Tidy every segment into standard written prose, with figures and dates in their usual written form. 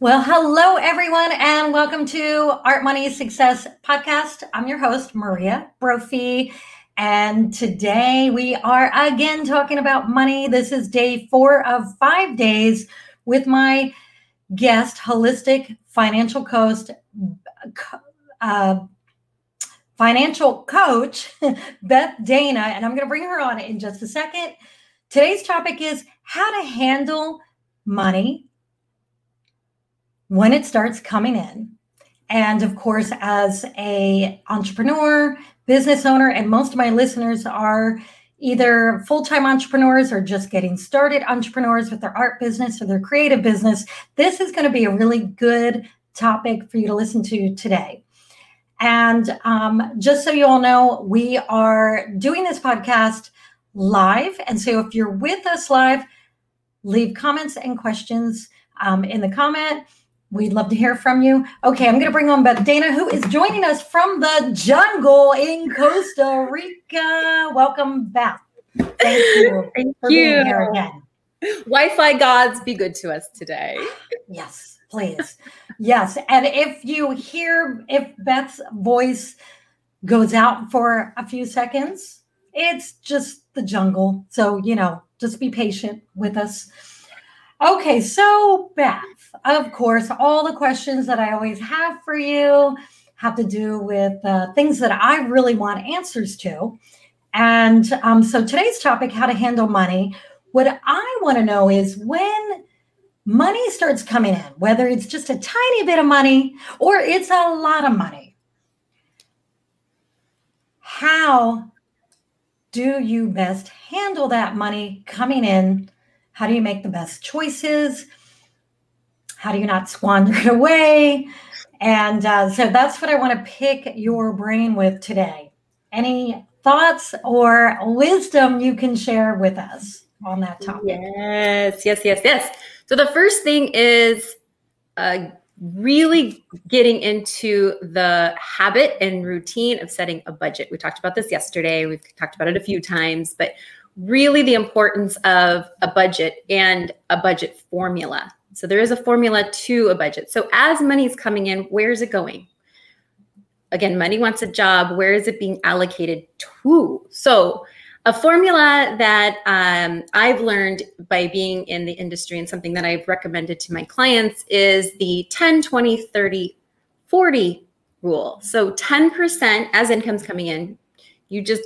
Well, hello, everyone, and welcome to Art Money Success Podcast. I'm your host, Maria Brophy, and today we are again talking about money. This is day 4 of 5 days with my guest, holistic financial coach, Beth Dana, and I'm going to bring her on in just a second. Today's topic is how to handle money when it starts coming in. And of course, as an entrepreneur, business owner, and most of my listeners are either full-time entrepreneurs or just getting started entrepreneurs with their art business or their creative business, this is going to be a really good topic for you to listen to today. And just so you all know, we are doing this podcast live. And so if you're with us live, leave comments and questions in the comment. We'd love to hear from you. Okay, I'm going to bring on Beth Dana, who is joining us from the jungle in Costa Rica. Welcome, Beth. Thank you for being here again. Wi-Fi gods, be good to us today. Yes, please. Yes, and if you hear, if Beth's voice goes out for a few seconds, it's just the jungle. So, you know, just be patient with us. Okay, so Beth, of course, all the questions that I always have for you have to do with things that I really want answers to. And so today's topic, how to handle money. What I want to know is when money starts coming in, whether it's just a tiny bit of money or it's a lot of money, how do you best handle that money coming in? How do you make the best choices? How do you not squander it away? And so that's what I want to pick your brain with today. Any thoughts or wisdom you can share with us on that topic? Yes. So the first thing is really getting into the habit and routine of setting a budget. We talked about this yesterday. We've talked about it a few times, but really the importance of a budget and a budget formula. So there is a formula to a budget. So as money is coming in, where is it going? Again, money wants a job. Where is it being allocated to? So a formula that I've learned by being in the industry and something that I've recommended to my clients is the 10, 20, 30, 40 rule. So 10% as income's coming in, you just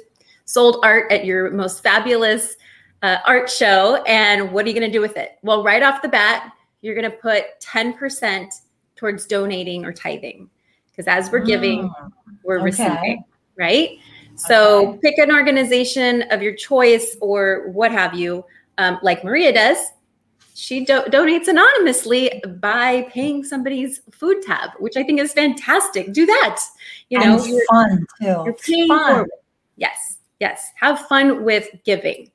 sold art at your most fabulous art show, and what are you going to do with it? Well, right off the bat, you're going to put 10% towards donating or tithing, because as we're giving, we're receiving, right? Okay. So pick an organization of your choice or what have you, like Maria does. She donates anonymously by paying somebody's food tab, which I think is fantastic. Do that. You know, it's fun too. You're paying for it. Yes. Have fun with giving.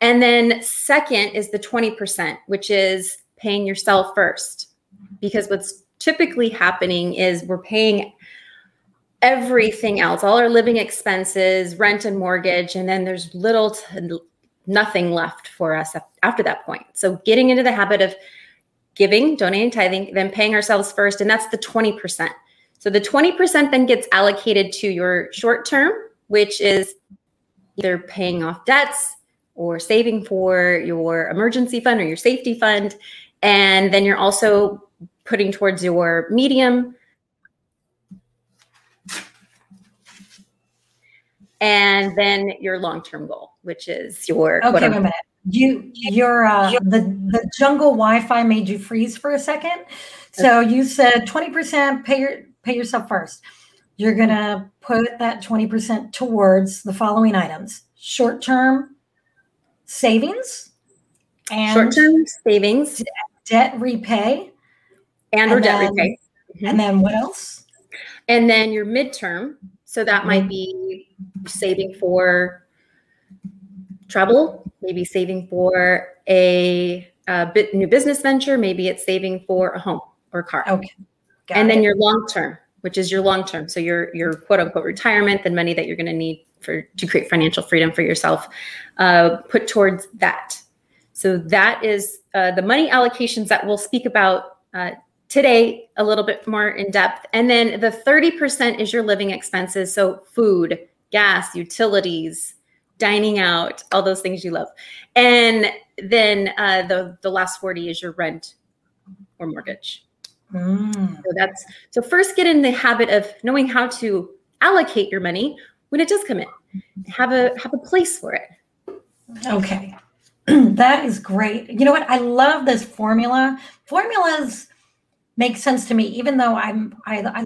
And then second is the 20%, which is paying yourself first. Because what's typically happening is we're paying everything else, all our living expenses, rent and mortgage, and then there's little to nothing left for us after that point. So getting into the habit of giving, donating, tithing, then paying ourselves first, and that's the 20%. So the 20% then gets allocated to your short term, which is either paying off debts or saving for your emergency fund or your safety fund. And then you're also putting towards your medium and then your long-term goal, which is your... Okay, wait a minute. The jungle Wi-Fi made you freeze for a second. So you said 20% pay yourself first. You're going to put that 20% towards the following items: short-term savings and debt repay and debt repay. Mm-hmm. And then what else? And then your midterm. So that might be saving for travel, maybe saving for a new business venture. Maybe it's saving for a home or a car. Okay. Then your long-term, which is your long-term. So your quote unquote retirement, the money that you're going to need to create financial freedom for yourself, put towards that. So that is the money allocations that we'll speak about today a little bit more in depth. And then the 30% is your living expenses. So food, gas, utilities, dining out, all those things you love. And then the last 40 is your rent or mortgage. So first get in the habit of knowing how to allocate your money when it does come in. Have a place for it. Okay. That is great. You know what? I love this formula. Formulas make sense to me, even though I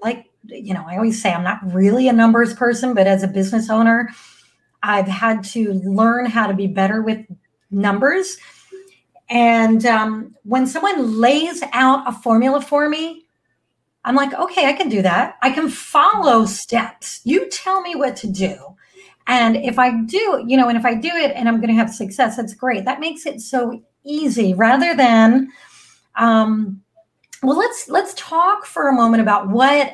like, you know, I always say I'm not really a numbers person, but as a business owner, I've had to learn how to be better with numbers. And when someone lays out a formula for me, I'm like, okay, I can do that. I can follow steps. You tell me what to do. And if I do, you know, and if I do it and I'm going to have success, that's great. That makes it so easy rather than, well, let's talk for a moment about what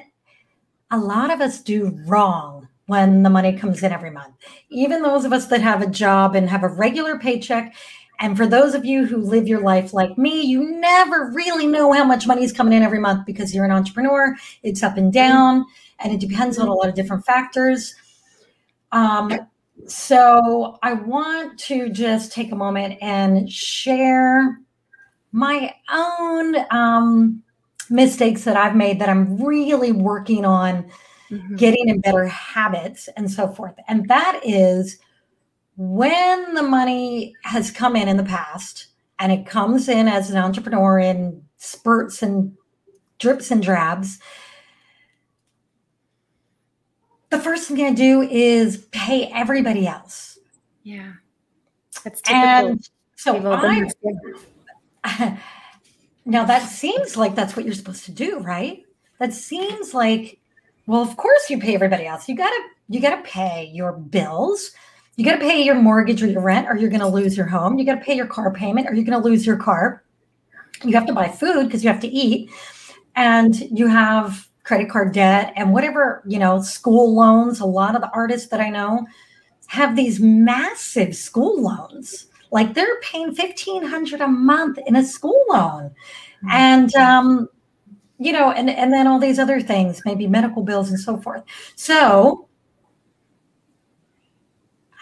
a lot of us do wrong when the money comes in every month. Even those of us that have a job and have a regular paycheck. And for those of you who live your life like me, you never really know how much money is coming in every month because you're an entrepreneur. It's up and down, and it depends on a lot of different factors. So I want to just take a moment and share my own mistakes that I've made that I'm really working on getting in better habits and so forth. And that is when the money has come in the past, and it comes in as an entrepreneur in spurts and drips and drabs, the first thing I do is pay everybody else. Yeah. That's typical. And so now that seems like that's what you're supposed to do, right? That seems like, well, of course you pay everybody else. You gotta pay your bills. You got to pay your mortgage or your rent, or you're going to lose your home. You got to pay your car payment, or you're going to lose your car. You have to buy food because you have to eat, and you have credit card debt and whatever, you know, school loans. A lot of the artists that I know have these massive school loans. Like they're paying $1,500 a month in a school loan. And, you know, and then all these other things, maybe medical bills and so forth. So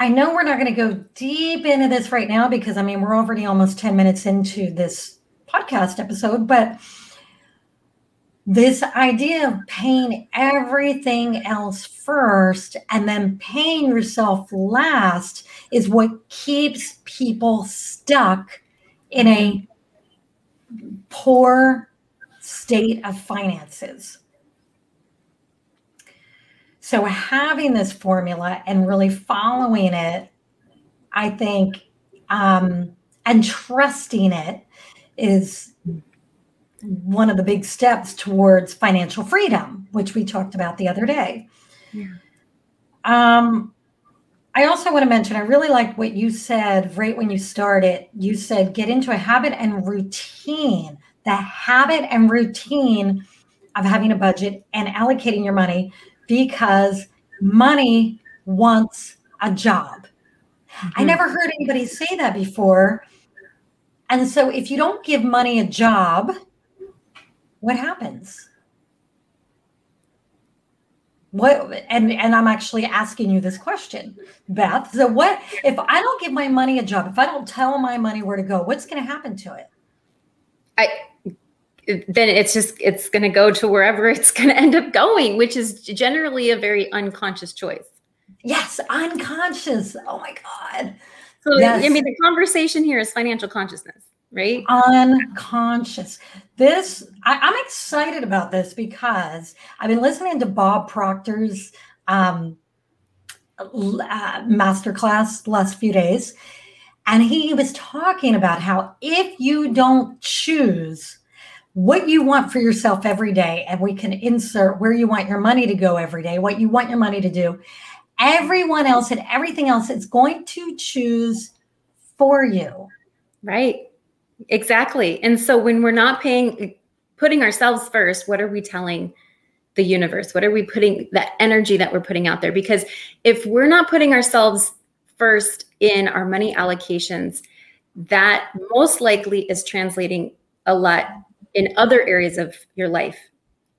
I know we're not going to go deep into this right now because, I mean, we're already almost 10 minutes into this podcast episode, but this idea of paying everything else first and then paying yourself last is what keeps people stuck in a poor state of finances. So having this formula and really following it, I think, and trusting it is one of the big steps towards financial freedom, which we talked about the other day. Yeah. I also want to mention, I really liked what you said right when you started. You said, get into a habit and routine, the habit and routine of having a budget and allocating your money, because money wants a job. I never heard anybody say that before. And so if you don't give money a job, what happens? And I'm actually asking you this question, Beth. So what if I don't give my money a job, if I don't tell my money where to go, what's going to happen to it? Then it's going to go to wherever it's going to end up going, which is generally a very unconscious choice. Yes. Unconscious. Oh my God. So yes. I mean, the conversation here is financial consciousness, right? Unconscious. This, I'm excited about this because I've been listening to Bob Proctor's masterclass last few days. And he was talking about how if you don't choose what you want for yourself every day, and we can insert where you want your money to go every day, what you want your money to do, everyone else and everything else is going to choose for you. Right. Exactly. And so when we're not putting ourselves first, what are we telling the universe? What are we putting that energy that we're putting out there? Because if we're not putting ourselves first in our money allocations, that most likely is translating a lot in other areas of your life.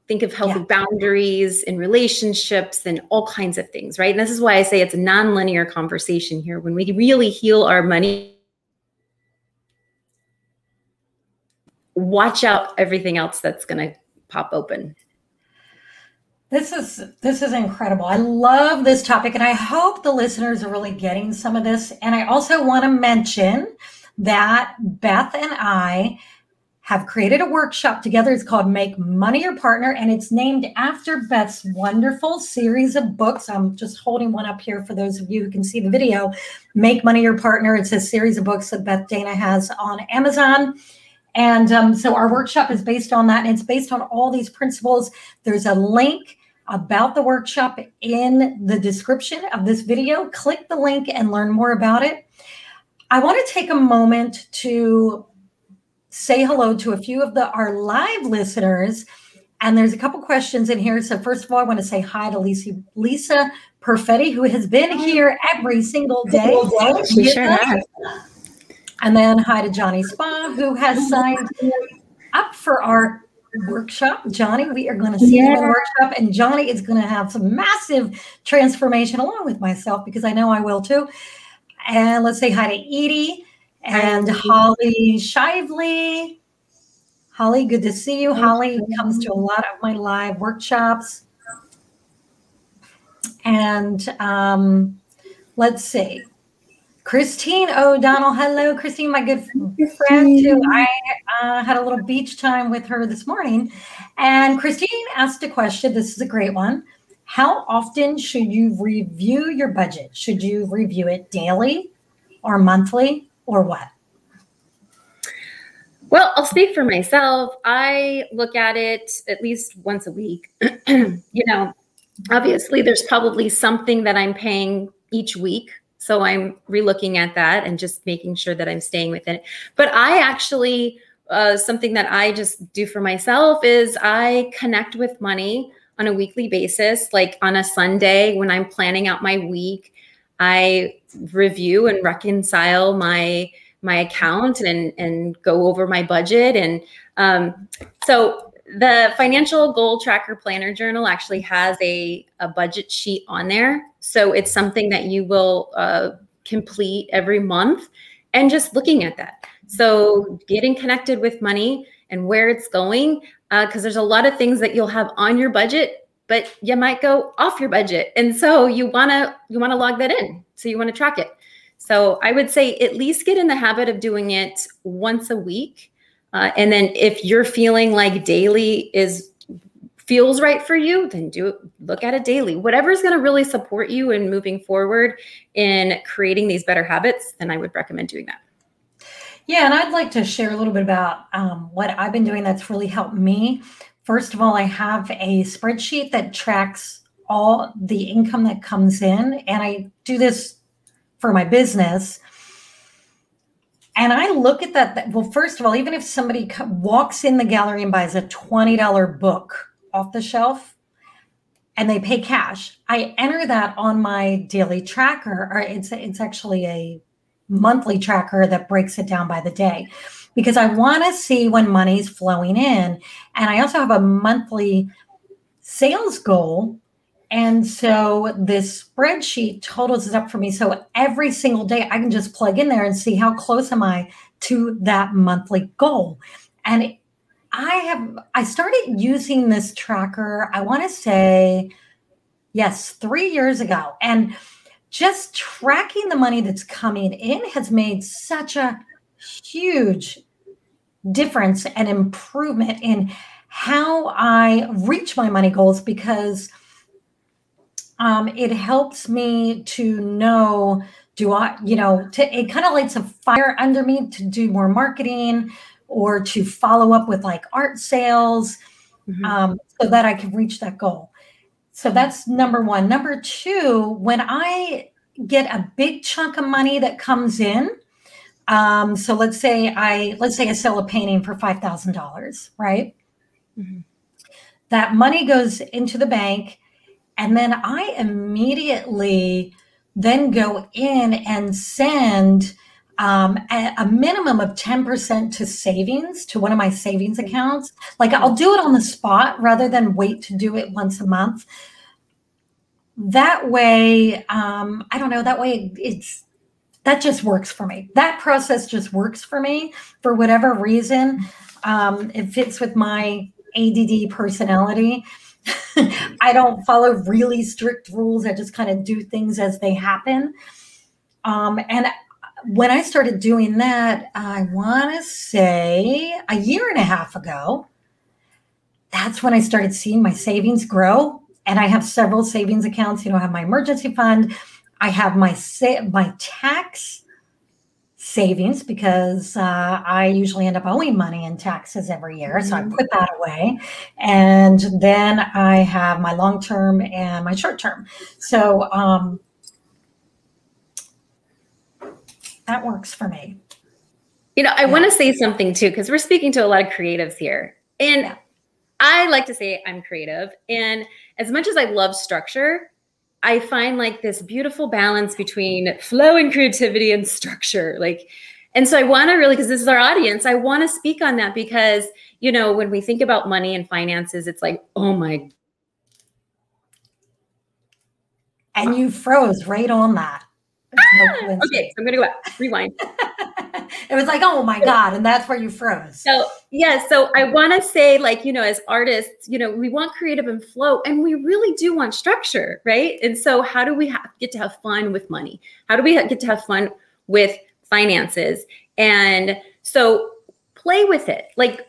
Think of healthy boundaries and relationships and all kinds of things, right? And this is why I say it's a nonlinear conversation here. When we really heal our money, watch out everything else that's going to pop open. This is incredible. I love this topic, and I hope the listeners are really getting some of this. And I also want to mention that Beth and I have created a workshop together. It's called Make Money Your Partner, and it's named after Beth's wonderful series of books. I'm just holding one up here for those of you who can see the video. Make Money Your Partner. It's a series of books that Beth Dana has on Amazon. And so our workshop is based on that, and it's based on all these principles. There's a link about the workshop in the description of this video. Click the link and learn more about it. I want to take a moment to say hello to a few of our live listeners. And there's a couple questions in here. So first of all, I want to say hi to Lisa Perfetti, who has been here every single day. She sure has. And then hi to Johnny Spa, who has signed up for our workshop. Johnny, we are going to see you in the workshop. And Johnny is going to have some massive transformation along with myself, because I know I will too. And let's say hi to Edie and Holly Shively. Holly, good to see you. Holly comes to a lot of my live workshops. And let's see. Christine O'Donnell. Hello, Christine, my good friend, who I had a little beach time with her this morning. And Christine asked a question. This is a great one. How often should you review your budget? Should you review it daily or monthly or what? Well, I'll speak for myself. I look at it at least once a week. You know, obviously there's probably something that I'm paying each week. So I'm relooking at that and just making sure that I'm staying within it. But I actually, something that I just do for myself is I connect with money on a weekly basis. Like on a Sunday when I'm planning out my week, I review and reconcile my account and go over my budget. And so the Financial Goal Tracker Planner Journal actually has a budget sheet on there. So it's something that you will complete every month, and just looking at that. So getting connected with money and where it's going, because there's a lot of things that you'll have on your budget, but you might go off your budget. And so you wanna log that in. So you wanna track it. So I would say at least get in the habit of doing it once a week. And then if you're feeling like daily feels right for you, then do it. Look at it daily. Whatever's going to really support you in moving forward in creating these better habits, then I would recommend doing that. Yeah. And I'd like to share a little bit about what I've been doing that's really helped me. First of all, I have a spreadsheet that tracks all the income that comes in. And I do this for my business. And I look at that. Well, first of all, even if somebody walks in the gallery and buys a $20 book off the shelf and they pay cash, I enter that on my daily tracker, or it's actually a monthly tracker that breaks it down by the day, because I want to see when money's flowing in. And I also have a monthly sales goal. And so this spreadsheet totals it up for me. So every single day I can just plug in there and see how close am I to that monthly goal. And I started using this tracker, I want to say, yes, 3 years ago. And just tracking the money that's coming in has made such a huge difference and improvement in how I reach my money goals, because it helps me to know, it kind of lights a fire under me to do more marketing, or to follow up with like art sales, so that I can reach that goal. So that's number one. Number two, when I get a big chunk of money that comes in, so let's say I sell a painting for $5,000, right? Mm-hmm. That money goes into the bank, and then I immediately go in and send a minimum of 10% to savings, to one of my savings accounts. Like, I'll do it on the spot rather than wait to do it once a month. That way, I don't know, that way it's, that just works for me. That process just works for me for whatever reason. It fits with my ADD personality. I don't follow really strict rules. I just kind of do things as they happen. And when I started doing that, I want to say a year and a half ago, that's when I started seeing my savings grow. And I have several savings accounts. You know, I have my emergency fund. I have my my tax savings because I usually end up owing money in taxes every year. So I put that away. And then I have my long-term and my short-term. So that works for me. You know, I want to say something too, because we're speaking to a lot of creatives here. And I like to say I'm creative. And as much as I love structure, I find like this beautiful balance between flow and creativity and structure. Like, and so I want to really, because this is our audience, I want to speak on that because, you know, when we think about money and finances, it's like, oh my. And you froze right on that. No, okay, so I'm going to go out, rewind. It was like, oh my God. And that's where you froze. So, yeah. So I want to say, like, you know, as artists, you know, we want creative and flow and we really do want structure, right? And so how do we get to have fun with money? How do we get to have fun with finances? And so play with it. Like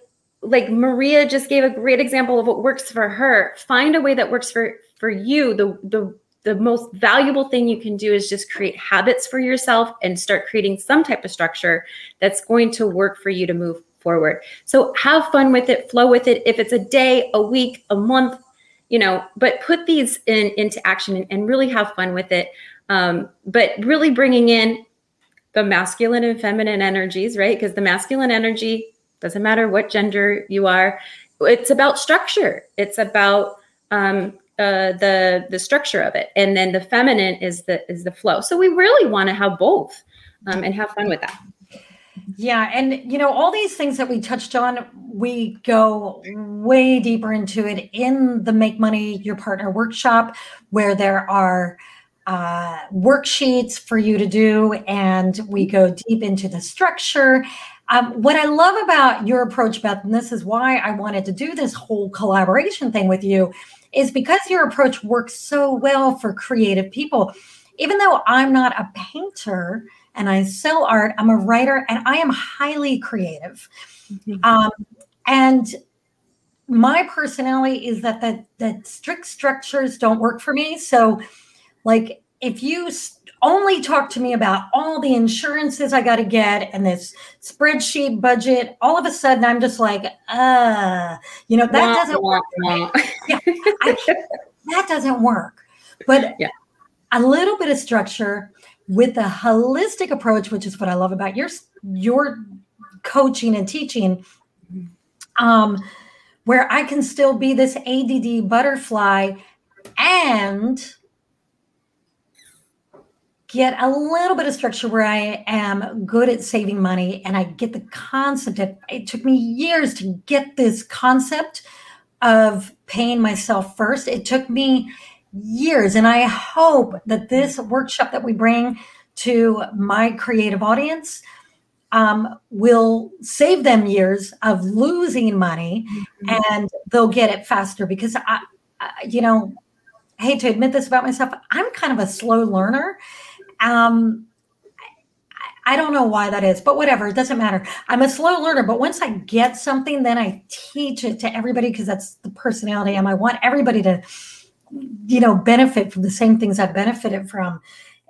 Maria just gave a great example of what works for her. Find a way that works for you. The most valuable thing you can do is just create habits for yourself and start creating some type of structure that's going to work for you to move forward. So have fun with it, flow with it. If it's a day, a week, a month, you know, but put these into action and really have fun with it. But really bringing in the masculine and feminine energies, right? Because the masculine energy, doesn't matter what gender you are, it's about structure. It's about, the structure of it, and then the feminine is the flow. So we really want to have both and have fun with that. Yeah, and you know, all these things that we touched on, we go way deeper into it in the Make Money Your Partner workshop, where there are worksheets for you to do, and we go deep into the structure. What I love about your approach, Beth, and this is why I wanted to do this whole collaboration thing with you, is because your approach works so well for creative people. Even though I'm not a painter and I sell art, I'm a writer and I am highly creative. Mm-hmm. And my personality is that the strict structures don't work for me. So like if you only talk to me about all the insurances I got to get and this spreadsheet budget, all of a sudden I'm just like, you know, that doesn't work. Yeah, that doesn't work. But a little bit of structure with a holistic approach, which is what I love about your coaching and teaching, where I can still be this ADD butterfly and get a little bit of structure where I am good at saving money and I get the concept. It took me years to get this concept of paying myself first. It took me years. And I hope that this workshop that we bring to my creative audience will save them years of losing money and they'll get it faster because I hate to admit this about myself. I'm kind of a slow learner. I don't know why that is, but whatever, it doesn't matter. I'm a slow learner, but once I get something, then I teach it to everybody because that's the personality I am. I want everybody to, you know, benefit from the same things I benefited from.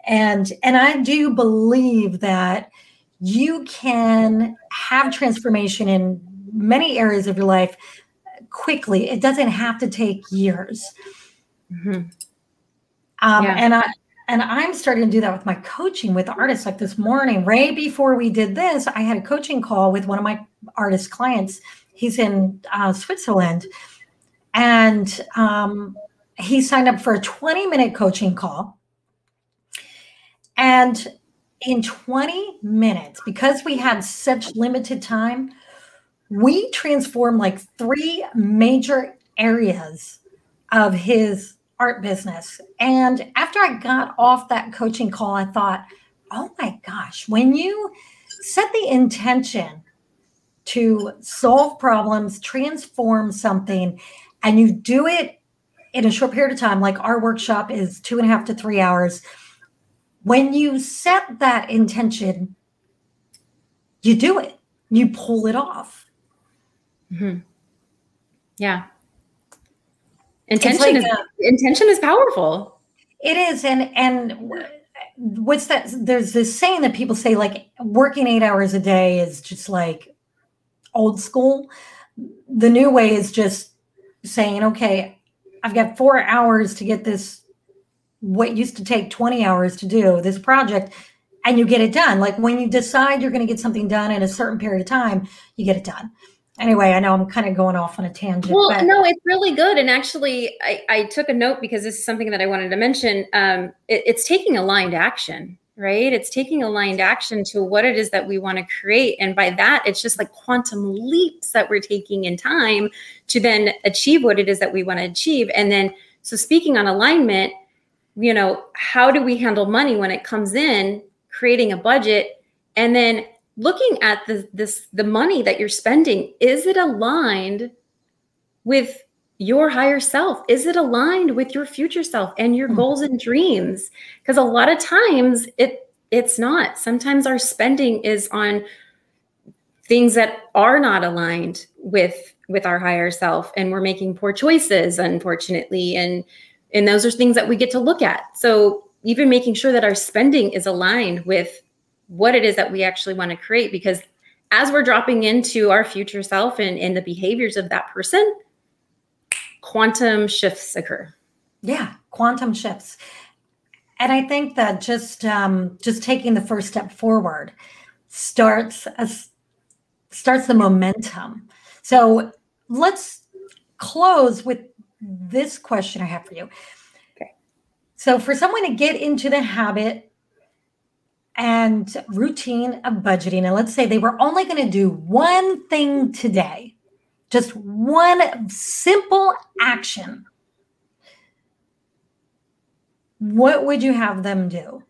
And I do believe that you can have transformation in many areas of your life quickly. It doesn't have to take years. Mm-hmm. And I'm starting to do that with my coaching with artists. Like this morning, right before we did this, I had a coaching call with one of my artist clients. He's in Switzerland. And he signed up for a 20-minute coaching call. And In 20 minutes, because we had such limited time, we transformed like three major areas of his art business. And after I got off that coaching call, I thought, oh my gosh, when you set the intention to solve problems, transform something, and you do it in a short period of time, like our workshop is 2.5 to 3 hours. When you set that intention, you do it. You pull it off. Mm-hmm. Yeah. Intention is powerful. It is. And what's that? There's this saying that people say, like, working 8 hours a day is just like old school. The new way is just saying, okay, I've got 4 hours to get this, what used to take 20 hours to do, this project, and you get it done. Like when you decide you're going to get something done in a certain period of time, you get it done. Anyway, I know I'm kind of going off on a tangent. Well, no, it's really good. And actually, I took a note because this is something that I wanted to mention. It's taking aligned action, right? It's taking aligned action to what it is that we want to create. And by that, it's just like quantum leaps that we're taking in time to then achieve what it is that we want to achieve. And then, so speaking on alignment, you know, how do we handle money when it comes in, creating a budget, and then looking at the money that you're spending, is it aligned with your higher self? Is it aligned with your future self and your goals and dreams? Because a lot of times it's not. Sometimes our spending is on things that are not aligned with our higher self, and we're making poor choices, unfortunately, and those are things that we get to look at. So even making sure that our spending is aligned with what it is that we actually want to create, because as we're dropping into our future self and the behaviors of that person, quantum shifts occur. Yeah, quantum shifts. And I think that just taking the first step forward starts the momentum. So let's close with this question I have for you. Okay. So for someone to get into the habit and routine of budgeting, and let's say they were only going to do one thing today, just one simple action, what would you have them do?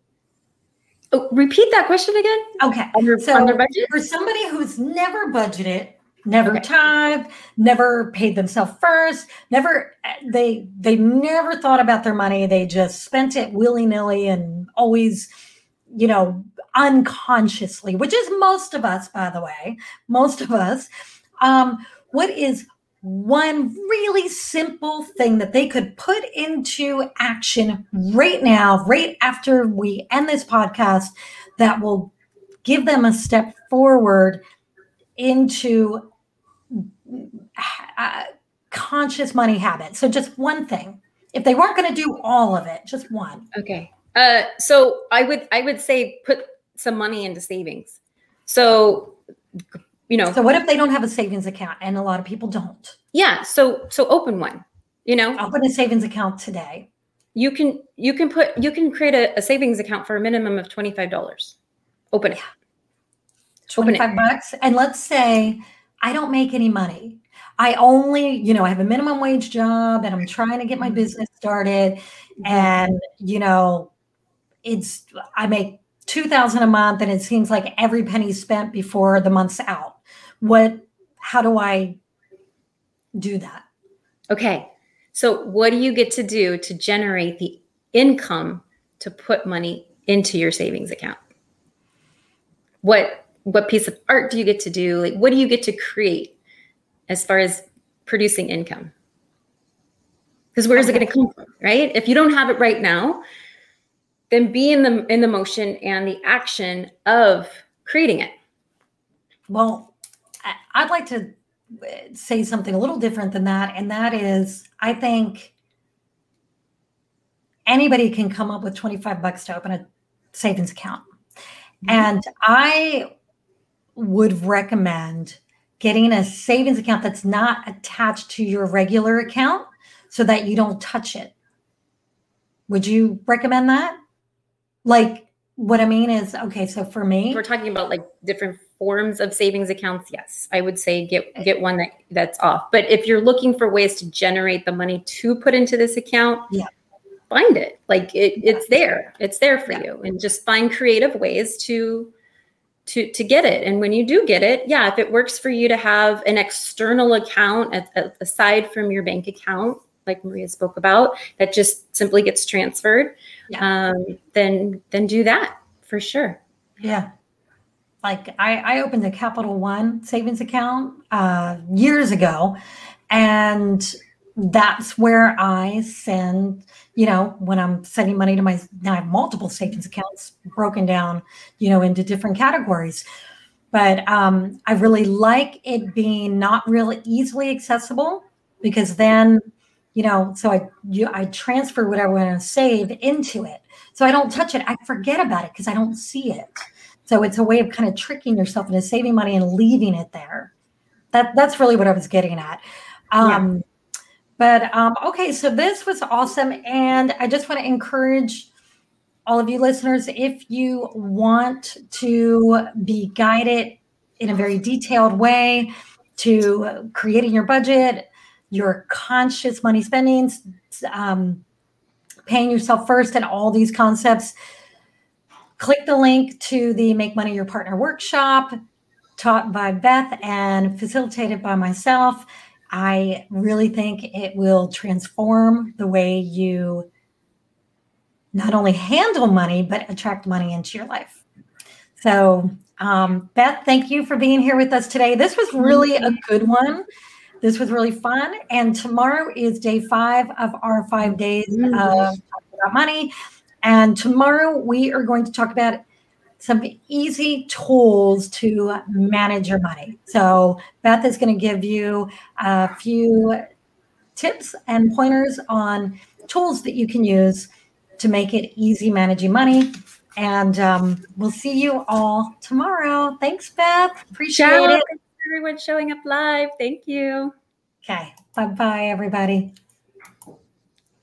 Oh, repeat that question again. Okay. So for somebody who's never budgeted, never timed, never paid themselves first, they never thought about their money. They just spent it willy-nilly and always, you know, unconsciously, which is most of us, by the way, what is one really simple thing that they could put into action right now, right after we end this podcast, that will give them a step forward into conscious money habit? So just one thing. If they weren't going to do all of it, just one. Okay. So I would say put some money into savings. So, you know. So what if they don't have a savings account? And a lot of people don't. Yeah. So open one, you know. Open a savings account today. You can create a savings account for a minimum of $25. Open it. Yeah. $25. And let's say I don't make any money. I only, you know, I have a minimum wage job and I'm trying to get my business started. And, you know, I make $2,000 a month and it seems like every penny spent before the month's out. How do I do that? Okay. So what do you get to do to generate the income to put money into your savings account? What piece of art do you get to do? Like, what do you get to create as far as producing income? Because where is it going to come from, right? If you don't have it right now, then be in the motion and the action of creating it. Well, I'd like to say something a little different than that. And that is, I think anybody can come up with $25 to open a savings account. Mm-hmm. And I would recommend getting a savings account that's not attached to your regular account so that you don't touch it. Would you recommend that? Like What I mean is, okay, so for me, we're talking about like different forms of savings accounts. Yes, I would say get one that's off. But if you're looking for ways to generate the money to put into this account, yeah, find it. Like it's there for you, and just find creative ways to get it. And when you do get it, yeah, if it works for you to have an external account aside from your bank account, like Maria spoke about, that just simply gets transferred, then do that for sure. Yeah. Like I opened a Capital One savings account years ago, and that's where I send, when I'm sending money to now I have multiple savings accounts broken down, into different categories. But I really like it being not really easily accessible, because then, so I transfer whatever I want to save into it. So I don't touch it. I forget about it because I don't see it. So it's a way of kind of tricking yourself into saving money and leaving it there. That's really what I was getting at. But okay, so this was awesome. And I just want to encourage all of you listeners, if you want to be guided in a very detailed way to creating your budget, your conscious money spending, paying yourself first, and all these concepts, click the link to the Make Money Your Partner workshop, taught by Beth and facilitated by myself. I really think it will transform the way you not only handle money, but attract money into your life. So, Beth, thank you for being here with us today. This was really a good one. This was really fun. And tomorrow is day 5 of our 5 days of talking about money. And tomorrow we are going to talk about some easy tools to manage your money. So Beth is going to give you a few tips and pointers on tools that you can use to make it easy managing money. And we'll see you all tomorrow. Thanks, Beth. Appreciate it. Everyone showing up live. Thank you. Okay. Bye-bye, everybody.